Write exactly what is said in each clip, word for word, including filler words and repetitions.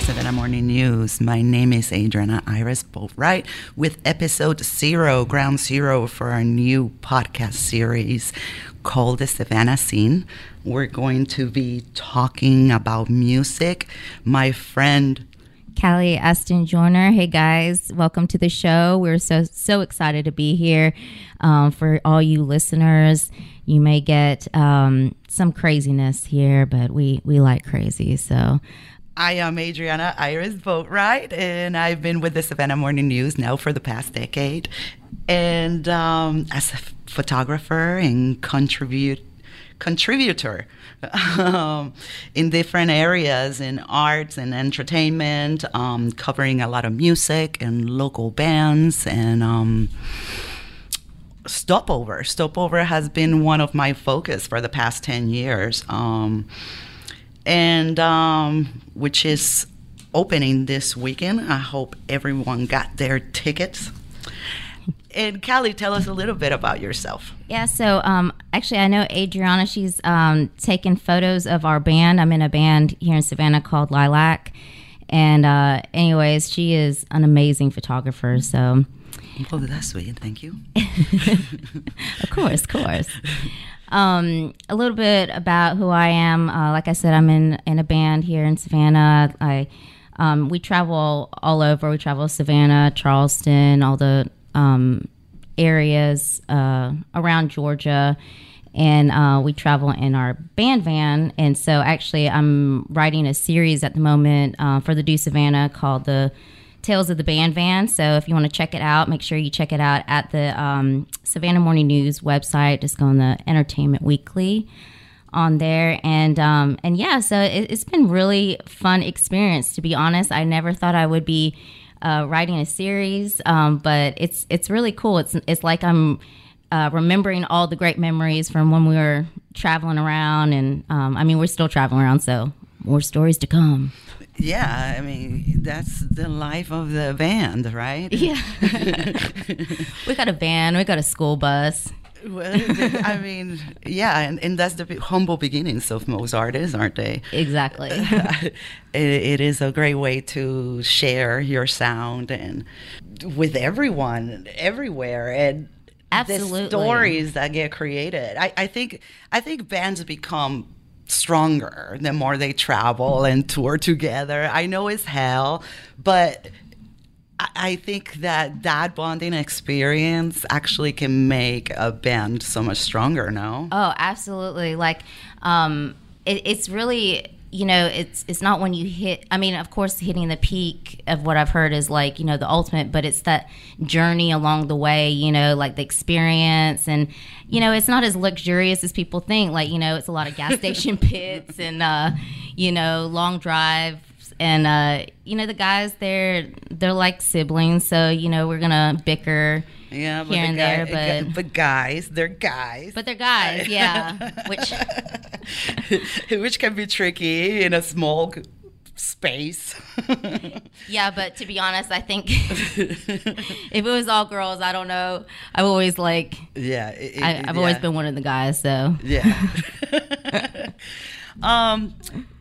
Savannah Morning News. My name is Adriana Iris Boatwright with episode zero, ground zero for our new podcast series called The Savannah Scene. We're going to be talking about music. My friend Callie Aston Joiner. Hey guys, welcome to the show. We're so so excited to be here. Um, for all you listeners, you may get um, some craziness here, but we we like crazy, so. I am Adriana Iris Boatwright, and I've been with the Savannah Morning News now for the past decade. And um, as a photographer and contribute, contributor um, in different areas in arts and entertainment, um, covering a lot of music and local bands and um, Stopover. Stopover has been one of my focus for the past ten years. Um And um, which is opening this weekend. I hope everyone got their tickets. And Callie, tell us a little bit about yourself. Yeah, so um, actually I know Adriana, she's um, taken photos of our band. I'm in a band here in Savannah called LILAKK. And uh, anyways, she is an amazing photographer, so. Oh, that's sweet. Thank you. Of course, of course. Um, a little bit about who I am. Uh, like I said, I'm in, in a band here in Savannah. I um, we travel all over. We travel Savannah, Charleston, all the um, areas uh, around Georgia, and uh, we travel in our band van. And so, actually, I'm writing a series at the moment uh, for the Do Savannah called the Tales of the Band Van. So if you want to check it out, make sure you check it out at the um, Savannah Morning News website. Just go on the Entertainment Weekly on there. And um, and yeah, so it, it's been really fun experience, to be honest. I never thought I would be uh, writing a series, um, but it's it's really cool. It's, it's like I'm uh, remembering all the great memories from when we were traveling around. And um, I mean, we're still traveling around, so more stories to come. Yeah, I mean, that's the life of the band, right? Yeah. We got a van, we got a school bus. Well, I mean, yeah, and, and that's the humble beginnings of most artists, aren't they? Exactly. it, it is a great way to share your sound and with everyone, everywhere, and absolutely. The stories that get created. I, I think I think bands become stronger the more they travel and tour together. I know it's hell, but I think that that bonding experience actually can make a band so much stronger, no? Oh, absolutely. Like, um, it, it's really, you know, it's it's not when you hit, I mean, of course, hitting the peak of what I've heard is like, you know, the ultimate, but it's that journey along the way, you know, like the experience. And, you know, it's not as luxurious as people think. Like, you know, it's a lot of gas station pits and, uh, you know, long drives. And, uh, you know, the guys, they're, they're like siblings. So, you know, we're going to bicker. Yeah, but here and the guy, there, but but guys, they're guys. But they're guys, yeah. Which which can be tricky in a small space. Yeah, but to be honest, I think if it was all girls, I don't know. I've always like yeah, it, it, I, I've yeah. always been one of the guys, so yeah. um,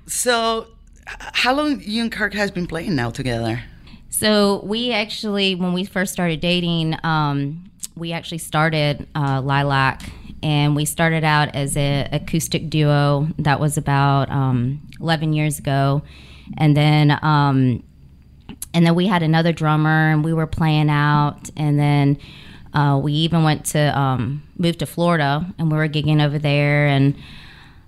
so how long you and Kirk has been playing now together? So we actually, when we first started dating, um, we actually started uh, LILAKK, and we started out as an acoustic duo. That was about um, eleven years ago, and then um, and then we had another drummer, and we were playing out, and then uh, we even went to um, moved to Florida, and we were gigging over there, and.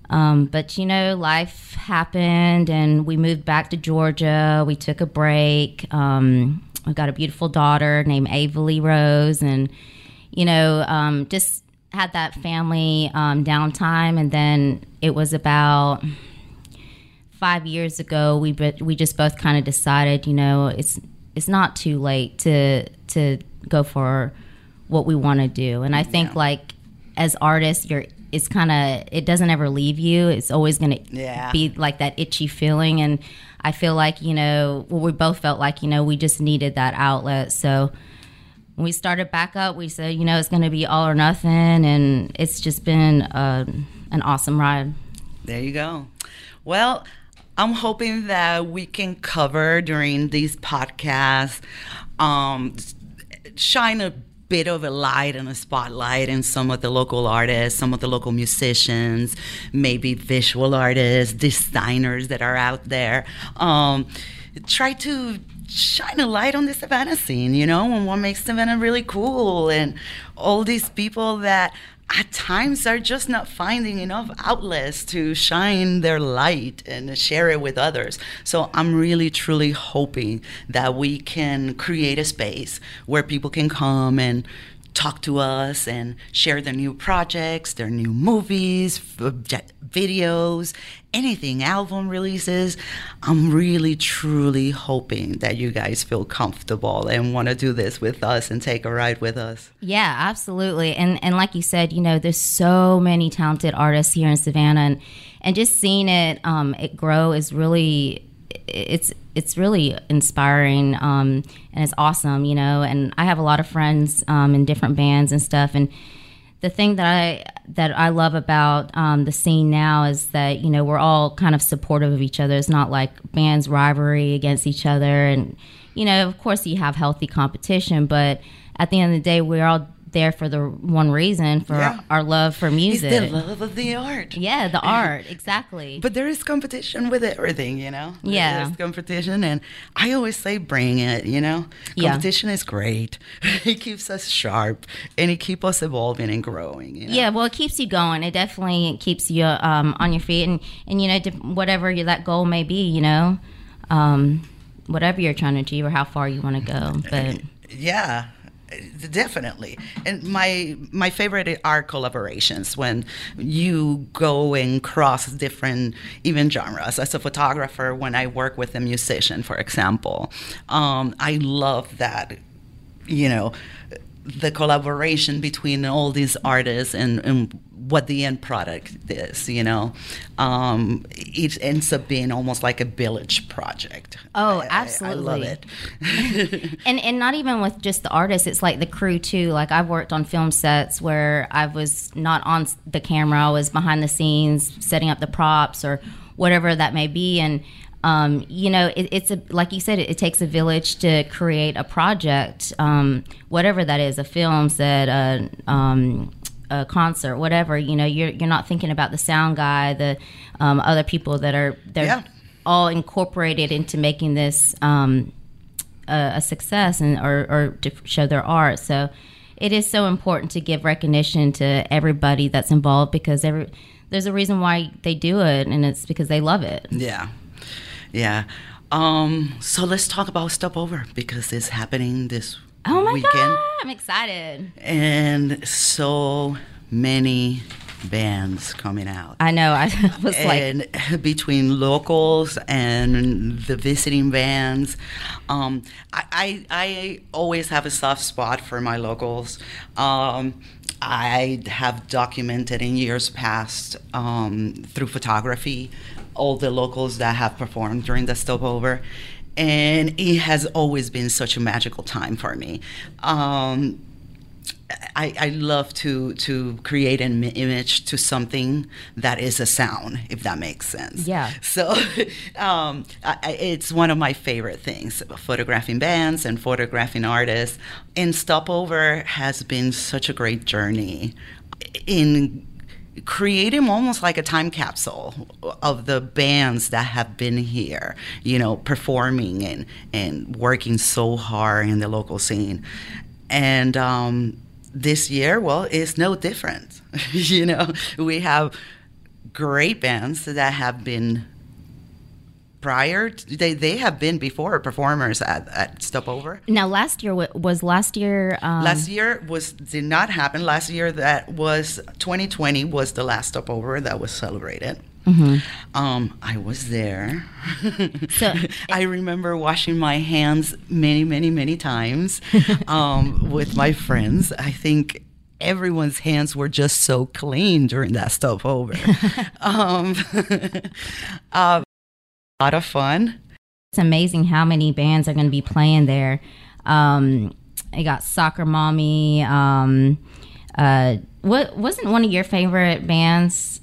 Um, but, you know, life happened and we moved back to Georgia. We took a break. Um, we've got a beautiful daughter named Avery Rose and, you know, um, just had that family um, downtime. And then it was about five years ago. We we just both kind of decided, you know, it's it's not too late to to go for what we want to do. And I think yeah. like as artists, you're it's kind of, it doesn't ever leave you. It's always going to yeah. be like that itchy feeling. And I feel like, you know, well, we both felt like, you know, we just needed that outlet. So when we started back up, we said, you know, it's going to be all or nothing. And it's just been uh, an awesome ride. There you go. Well, I'm hoping that we can cover during these podcasts, um, shine a bit of a light and a spotlight in some of the local artists, some of the local musicians, maybe visual artists, designers that are out there. Um, try to shine a light on the Savannah scene, you know, and what makes Savannah really cool, and all these people that at times are just not finding enough outlets to shine their light and share it with others. So I'm really, truly hoping that we can create a space where people can come and talk to us and share their new projects, their new movies, videos, anything, album releases. I'm really, truly hoping that you guys feel comfortable and want to do this with us and take a ride with us. Yeah, absolutely. And and like you said, you know, there's so many talented artists here in Savannah, and, and just seeing it um, it grow is really, it's it's really inspiring, um, and it's awesome, you know. And I have a lot of friends um, in different bands and stuff. And the thing that I that I love about um, the scene now is that, you know, we're all kind of supportive of each other. It's not like bands rivalry against each other. And, you know, of course you have healthy competition, but at the end of the day, we're all there for the one reason, for yeah. our love for music. It's the love of the art. Yeah, the art, exactly. But there is competition with everything, you know? Yeah. There's competition, and I always say bring it, you know? Competition yeah. is great. It keeps us sharp, and it keeps us evolving and growing, you know? Yeah, well, it keeps you going. It definitely keeps you um, on your feet, and, and you know, whatever your, that goal may be, you know? Um, whatever you're trying to achieve or how far you want to go, but... Yeah. Definitely. And my my favorite are collaborations, when you go and cross different even genres. As a photographer, when I work with a musician, for example, um, I love that, you know, the collaboration between all these artists and, and what the end product is, you know. Um, it ends up being almost like a village project. Oh, absolutely. I, I love it. and and not even with just the artists, it's like the crew too. Like I've worked on film sets where I was not on the camera, I was behind the scenes setting up the props or whatever that may be. And Um, you know, it, it's a, like you said, it, it takes a village to create a project, um, whatever that is, a film set, a, um, a concert, whatever. You know, you're you're not thinking about the sound guy, the um, other people that are they're yeah. all incorporated into making this um, a, a success, and or, or to show their art. So it is so important to give recognition to everybody that's involved, because every, there's a reason why they do it, and it's because they love it. Yeah. Yeah. Um, so let's talk about Stopover, because it's happening this weekend. Oh, my weekend. God. I'm excited. And so many bands coming out. I know. I was like. And between locals and the visiting bands. Um, I, I, I always have a soft spot for my locals. Um, I have documented in years past um, through photography all the locals that have performed during the stopover, and it has always been such a magical time for me. Um, I, I love to to create an image to something that is a sound, if that makes sense. Yeah. So um, I, it's one of my favorite things, photographing bands and photographing artists. And Stopover has been such a great journey in creating almost like a time capsule of the bands that have been here, you know, performing and, and working so hard in the local scene. And um, this year, well, it's no different. You know, we have great bands that have been prior, to, they they have been before performers at, at Stopover. Now, last year was last year. Um... Last year was did not happen. Last year that was twenty twenty was the last Stopover that was celebrated. Mm-hmm. Um, I was there. So, I remember washing my hands many, many, many times um, with my friends. I think everyone's hands were just so clean during that stopover. um, uh, a lot of fun. It's amazing how many bands are going to be playing there. Um, I got Soccer Mommy. Um, uh, what wasn't one of your favorite bands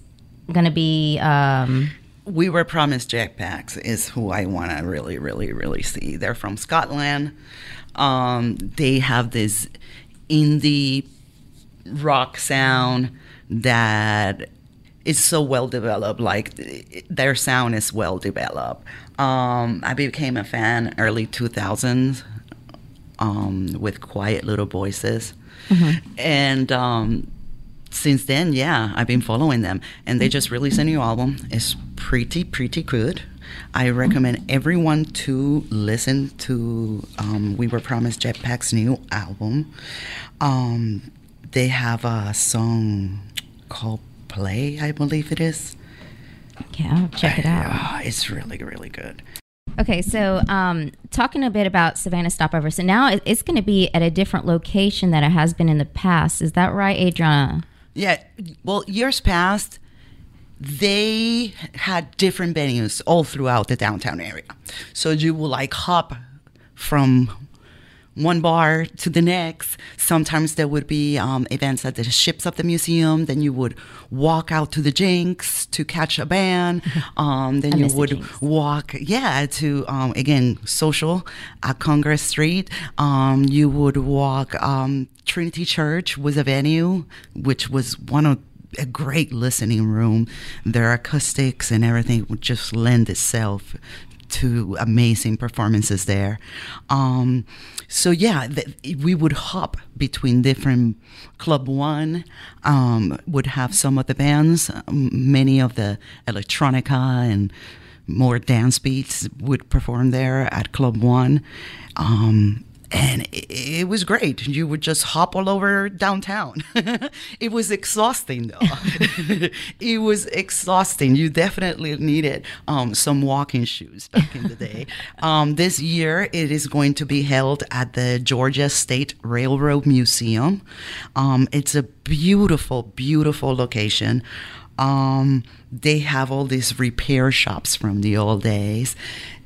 going to be? Um, We Were Promised Jetpacks is who I want to really, really, really see. They're from Scotland. Um, they have this indie rock sound that is so well developed. Like their sound is well developed. Um, I became a fan early two thousands um, with Quiet Little Voices, mm-hmm. and. Um, Since then, yeah, I've been following them. And they just released a new album. It's pretty, pretty good. I recommend everyone to listen to um, We Were Promised Jetpacks' new album. Um, they have a song called Play, I believe it is. Okay, I'll check it out. Uh, it's really, really good. Okay, so um, talking a bit about Savannah Stopover. So now it's going to be at a different location than it has been in the past. Is that right, Adriana? Yeah, well, years past, they had different venues all throughout the downtown area. So you will like hop from one bar to the next. Sometimes there would be um, events at the Ships of the Museum. Then you would walk out to the Jinx to catch a band. Um, then you would walk, yeah, to, um, again, Social at Congress Street. Um, you would walk, um, Trinity Church was a venue, which was one of a great listening room. Their acoustics and everything would just lend itself to amazing performances there. Um, so yeah, th- we would hop between different. Club One um, would have some of the bands, many of the electronica and more dance beats would perform there at Club One. Um, and it, it was great. You would just hop all over downtown. It was exhausting though. It was exhausting. You definitely needed um, some walking shoes back in the day. Um, this year it is going to be held at the Georgia State Railroad Museum. Um, it's a beautiful, beautiful location. Um, they have all these repair shops from the old days.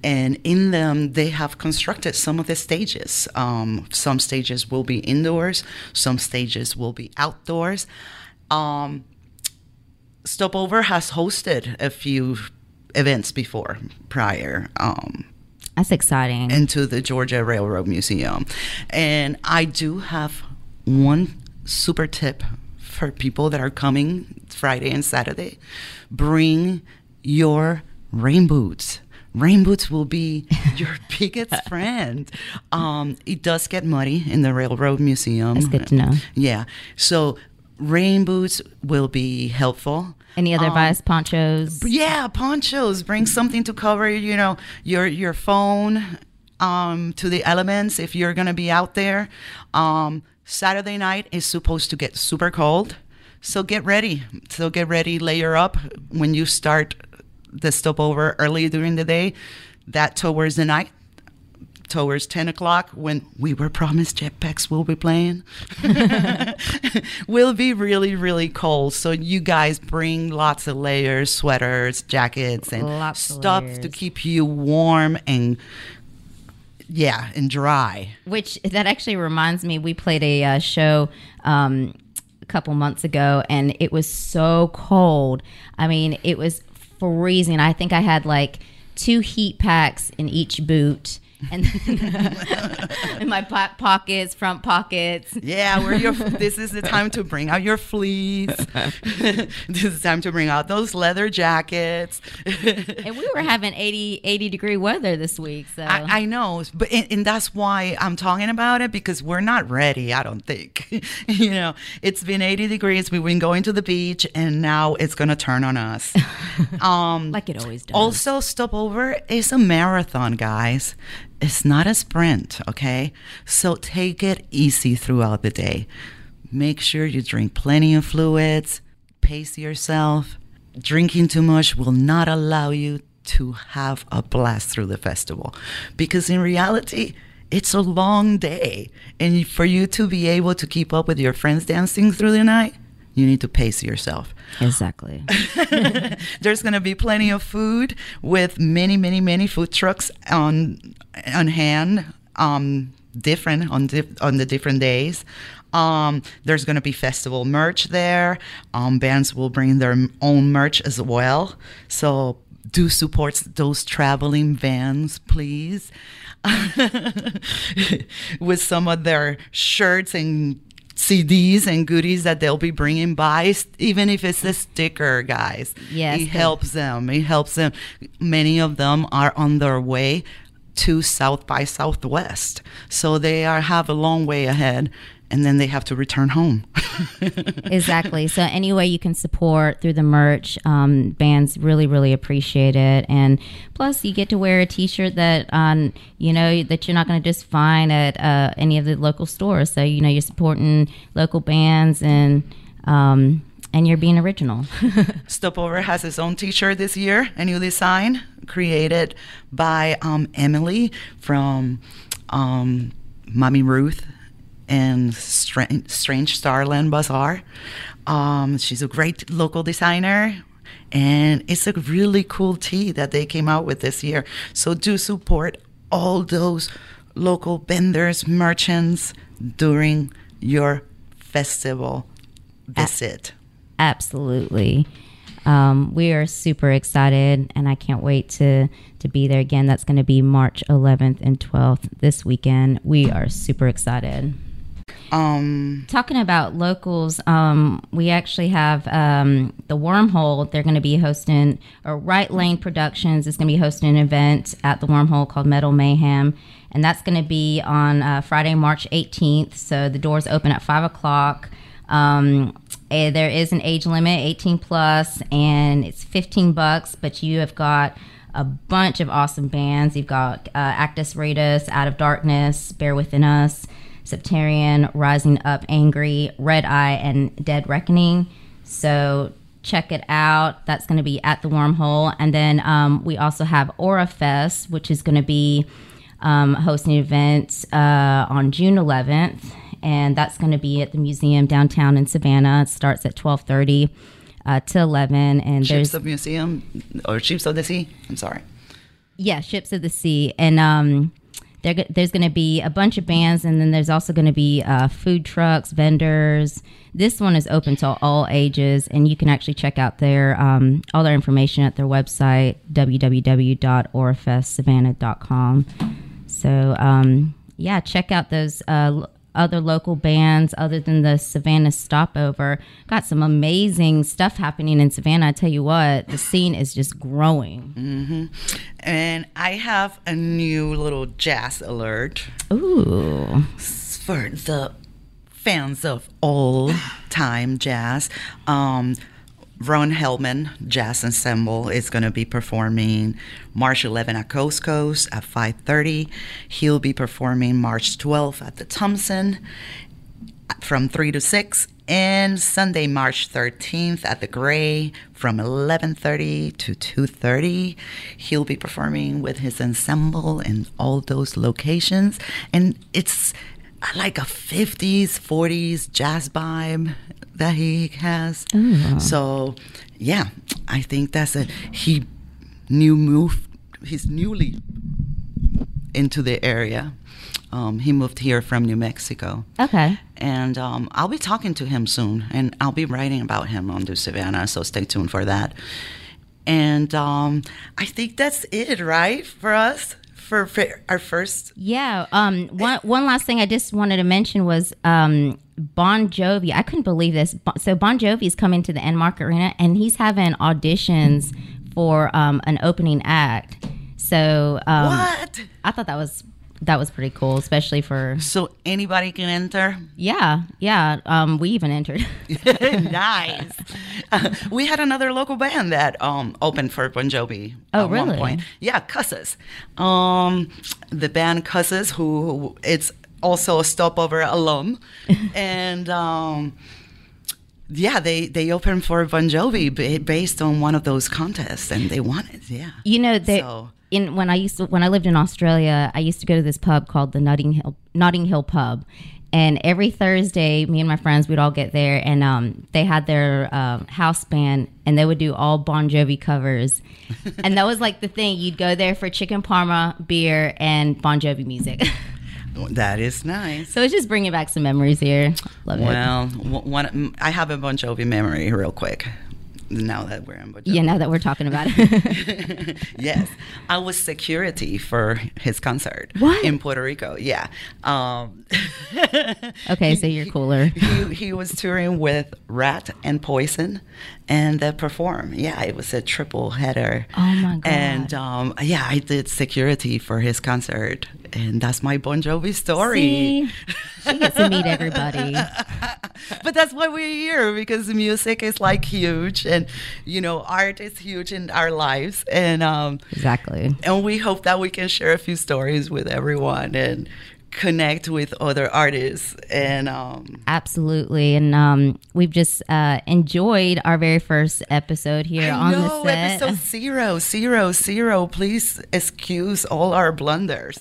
And in them, they have constructed some of the stages. Um, some stages will be indoors. Some stages will be outdoors. Um, Stopover has hosted a few events before, prior. Um, That's exciting. Into the Georgia Railroad Museum. And I do have one super tip for people that are coming Friday and Saturday. Bring your rain boots. Rain boots will be your biggest friend. Um, it does get muddy in the Railroad Museum. That's good to know. Yeah. So rain boots will be helpful. Any other um, advice? Ponchos? Yeah, ponchos. Bring something to cover, you know, your, your phone um, to the elements if you're going to be out there. Um, Saturday night is supposed to get super cold. So get ready. So get ready, layer up when you start the stopover early during the day, that towards the night, towards ten o'clock, when We Were Promised Jetpacks will be playing, will be really, really cold. So you guys bring lots of layers, sweaters, jackets, and lots stuff to keep you warm and yeah, and dry. Which that actually reminds me, we played a uh, show um, a couple months ago, and it was so cold. I mean, it was freezing. I think I had like two heat packs in each boot, and in my pockets, front pockets. Yeah, where your this is the time to bring out your fleece. This is the time to bring out those leather jackets. And we were having eighty, eighty degree weather this week, so I, I know, but and, and that's why I'm talking about it, because we're not ready. I don't think you know. It's been eighty degrees. We've been going to the beach, and now it's gonna turn on us, um, like it always does. Also, Stopover is a marathon, guys. It's not a sprint, okay? So take it easy throughout the day. Make sure you drink plenty of fluids, pace yourself. Drinking too much will not allow you to have a blast through the festival, because in reality, it's a long day. And for you to be able to keep up with your friends dancing through the night, you need to pace yourself. Exactly. There's going to be plenty of food with many, many, many food trucks on on hand, um, different on, dif- on the different days. Um, there's going to be festival merch there. Um, bands will bring their own merch as well. So do support those traveling bands, please, with some of their shirts and C Ds and goodies that they'll be bringing by, even if it's a sticker, guys. Yes, it helps them. It helps them. Many of them are on their way to South by Southwest, so they are have a long way ahead, and then they have to return home. Exactly. So any way you can support through the merch, um, bands really, really appreciate it. And plus you get to wear a T-shirt that, um, you know, that you're not going to just find at uh, any of the local stores. So, you know, you're supporting local bands and um, and you're being original. Stopover has its own T-shirt this year, a new design created by um, Emily from um, Mommy Ruth and Strange, Strange Starland Bazaar. Um, she's a great local designer, and it's a really cool tee that they came out with this year. So do support all those local vendors, merchants during your festival visit. A- absolutely. Um, we are super excited, and I can't wait to, to be there again. That's going to be March eleventh and twelfth this weekend. We are super excited. Um, Talking about locals, um, we actually have um, the Wormhole. They're going to be hosting, or Right Lane Productions is going to be hosting an event at the Wormhole called Metal Mayhem, and that's going to be on uh, Friday, March eighteenth. So the doors open at five o'clock. Um, there is an age limit, eighteen plus, and it's fifteen bucks, but you have got a bunch of awesome bands. You've got uh, Actus Ratus, Out of Darkness, Bare Within Us, Septarian, Rising Up Angry, Red Eye, and Dead Reckoning. So check it out. That's going to be at the Wormhole. And then um, we also have Aura Fest, which is going to be um, hosting events uh, on June eleventh. And that's going to be at the museum downtown in Savannah. It starts at twelve thirty uh, to eleven. And Ships of Museum or Ships of the Sea. I'm sorry. Yeah, Ships of the Sea. And um, there's going to be a bunch of bands, and then there's also going to be uh, food trucks, vendors. This one is open to all ages, and you can actually check out their um, all their information at their website, w w w dot aura fest savannah dot com. So, um, yeah, check out those uh, other local bands other than the Savannah stopover. Got some amazing stuff happening in Savannah. I tell you what, the scene is just growing. Mm-hmm. And I have a new little jazz alert. Ooh. For the fans of old time jazz. Um, Vron Hellman, Jazz Ensemble, is going to be performing March eleventh at Coast Coast at five thirty. He'll be performing March twelfth at the Thompson from three to six. And Sunday, March thirteenth at the Gray from eleven thirty to two thirty. He'll be performing with his ensemble in all those locations. And it's like a fifties, forties jazz vibe that he has. Ooh. So yeah, I think that's a he new move he's newly into the area. Um, he moved here from New Mexico. Okay. And um, I'll be talking to him soon, and I'll be writing about him on Do Savannah, so stay tuned for that. And um, I think that's it, right, for us? For, for our first? Yeah. Um, one, one last thing I just wanted to mention was um, Bon Jovi. I couldn't believe this. So Bon Jovi is coming to the Enmarket Arena, and he's having auditions for um, an opening act. So um, what? I thought that was that was pretty cool, especially for... So anybody can enter? Yeah. Yeah. Um, we even entered. Nice. Uh, we had another local band that um, opened for Bon Jovi oh, at really? one point. Yeah, Cusses. Um, the band Cusses, who it's also a Stopover alum. And um, Yeah, they, they opened for Bon Jovi based on one of those contests, and they won it. Yeah, you know they. So. In when I used to, when I lived in Australia, I used to go to this pub called the Notting Hill Notting Hill Pub, and every Thursday, me and my friends would all get there, and um, they had their uh, house band, and they would do all Bon Jovi covers, and that was like the thing. You'd go there for chicken parma, beer, and Bon Jovi music. That is nice. So it's just bringing back some memories here. Love well, it. Well, one I have a Bon Jovi memory real quick. Now that we're in Bon Jovi. Yeah, now that we're talking about it. Yes. I was security for his concert. What? In Puerto Rico. Yeah. Um, okay, so you're cooler. He, he, he was touring with Rat and Poison, and they performed. Yeah, it was a triple header. Oh, my God. And, um, yeah, I did security for his concert, and that's my Bon Jovi story. See? She gets to meet everybody. But that's why we're here, because music is, like, huge. And, you know, art is huge in our lives. And um, exactly. And we hope that we can share a few stories with everyone and connect with other artists. And um, absolutely. And um, we've just uh, enjoyed our very first episode here I on know, the set. Episode zero, zero, zero. Please excuse all our blunders.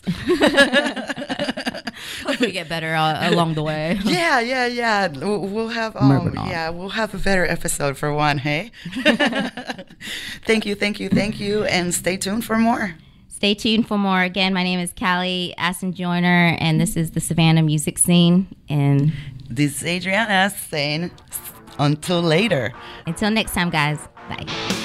Hope we get better uh, along the way. Yeah, yeah, yeah. We'll have um, yeah, we'll have a better episode for one, hey? Thank you, thank you, thank you, and stay tuned for more. Stay tuned for more. Again, my name is Callie Aston Joiner, and this is the Savannah Music Scene. And this is Adriana saying until later. Until next time, guys. Bye.